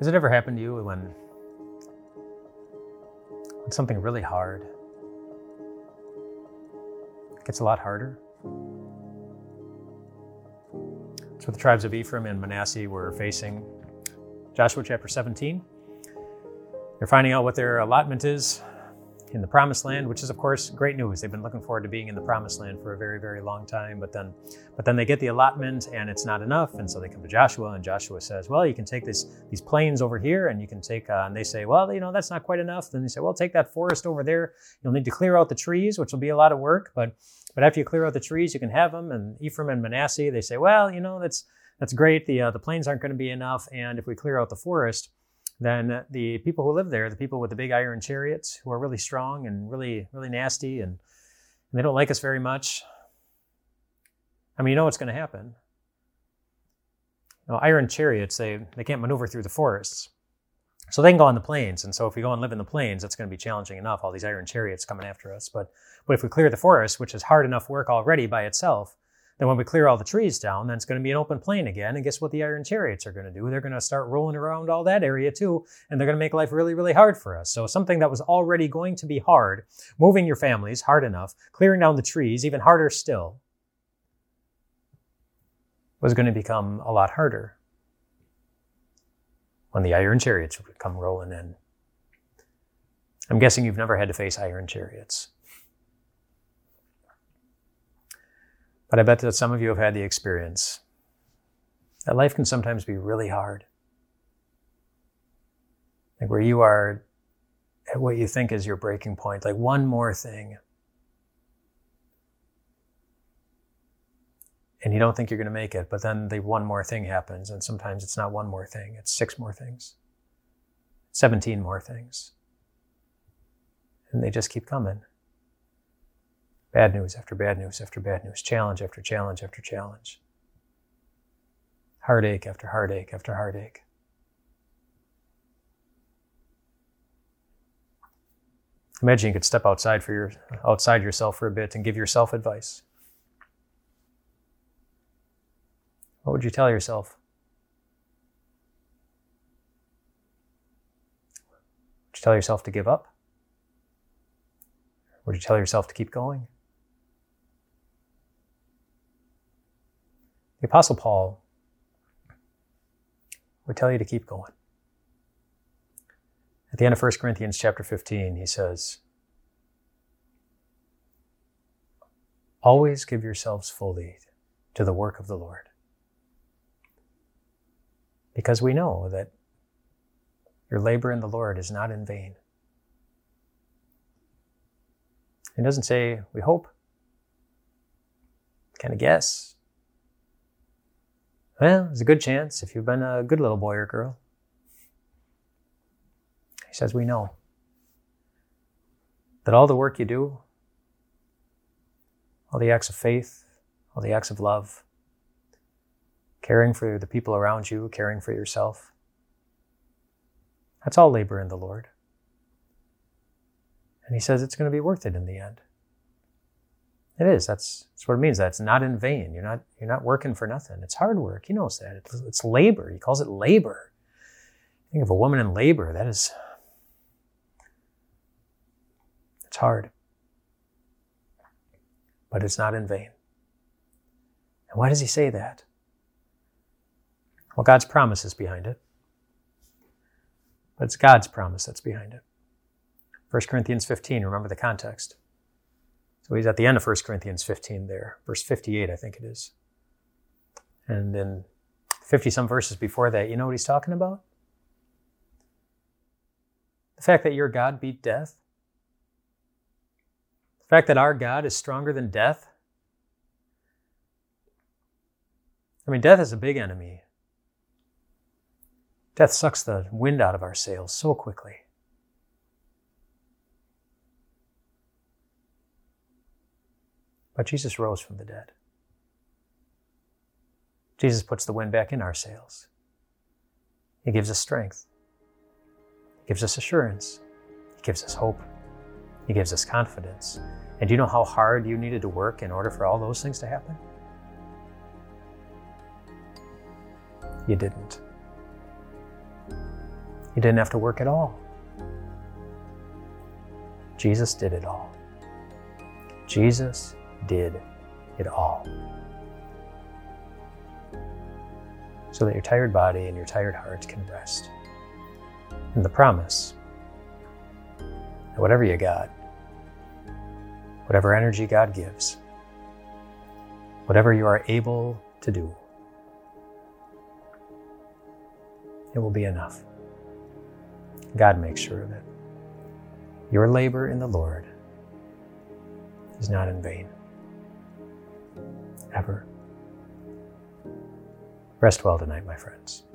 Has it ever happened to you when something really hard gets a lot harder? That's what the tribes of Ephraim and Manasseh were facing. Joshua chapter 17. They're finding out what their allotment is in the Promised Land, which is, of course, great news. They've been looking forward to being in the Promised Land for a very, very long time. But then they get the allotment, and it's not enough. And so they come to Joshua, and Joshua says, well, you can take these plains over here, and you can take, and they say, well, that's not quite enough. Then they say, well, take that forest over there. You'll need to clear out the trees, which will be a lot of work. But after you clear out the trees, you can have them. And Ephraim and Manasseh, they say, well, that's great. The plains aren't going to be enough. And if we clear out the forest, then the people who live there, the people with the big iron chariots who are really strong and really, really nasty, and they don't like us very much. I mean, you know what's going to happen. Iron chariots, they can't maneuver through the forests. So they can go on the plains. And so if we go and live in the plains, that's going to be challenging enough, all these iron chariots coming after us. But if we clear the forest, which is hard enough work already by itself, then when we clear all the trees down, then it's going to be an open plain again. And guess what the iron chariots are going to do? They're going to start rolling around all that area too. And they're going to make life really, really hard for us. So something that was already going to be hard, moving your families hard enough, clearing down the trees even harder still, was going to become a lot harder when the iron chariots would come rolling in. I'm guessing you've never had to face iron chariots. But I bet that some of you have had the experience that life can sometimes be really hard. Like where you are at what you think is your breaking point, like one more thing. And you don't think you're going to make it, but then the one more thing happens. And sometimes it's not one more thing, it's 6 more things, 17 more things. And they just keep coming. Bad news after bad news after bad news, challenge after challenge after challenge. Heartache after heartache after heartache. Imagine you could step outside yourself for a bit and give yourself advice. What would you tell yourself? Would you tell yourself to give up? Would you tell yourself to keep going? The Apostle Paul would tell you to keep going. At the end of 1 Corinthians chapter 15, he says, always give yourselves fully to the work of the Lord. Because we know that your labor in the Lord is not in vain. It doesn't say, we hope, kind of guess. Well, there's a good chance if you've been a good little boy or girl. He says, we know that all the work you do, all the acts of faith, all the acts of love, caring for the people around you, caring for yourself, that's all labor in the Lord. And he says it's going to be worth it in the end. It is. That's what it means. That's not in vain. You're not working for nothing. It's hard work. He knows that. It's labor. He calls it labor. Think of a woman in labor. That is, it's hard. But it's not in vain. And why does he say that? Well, God's promise is behind it. But it's God's promise that's behind it. 1 Corinthians 15, remember the context. So he's at the end of 1 Corinthians 15 there, verse 58, I think it is. And then 50-some verses before that, you know what he's talking about? The fact that your God beat death. The fact that our God is stronger than death. I mean, death is a big enemy. Death sucks the wind out of our sails so quickly. But Jesus rose from the dead. Jesus puts the wind back in our sails. He gives us strength. He gives us assurance. He gives us hope. He gives us confidence. And do you know how hard you needed to work in order for all those things to happen? You didn't. You didn't have to work at all. Jesus did it all. Jesus did it all. So that your tired body and your tired heart can rest. And the promise that whatever you got, whatever energy God gives, whatever you are able to do, it will be enough. God makes sure of it. Your labor in the Lord is not in vain. Ever. Rest well tonight, my friends.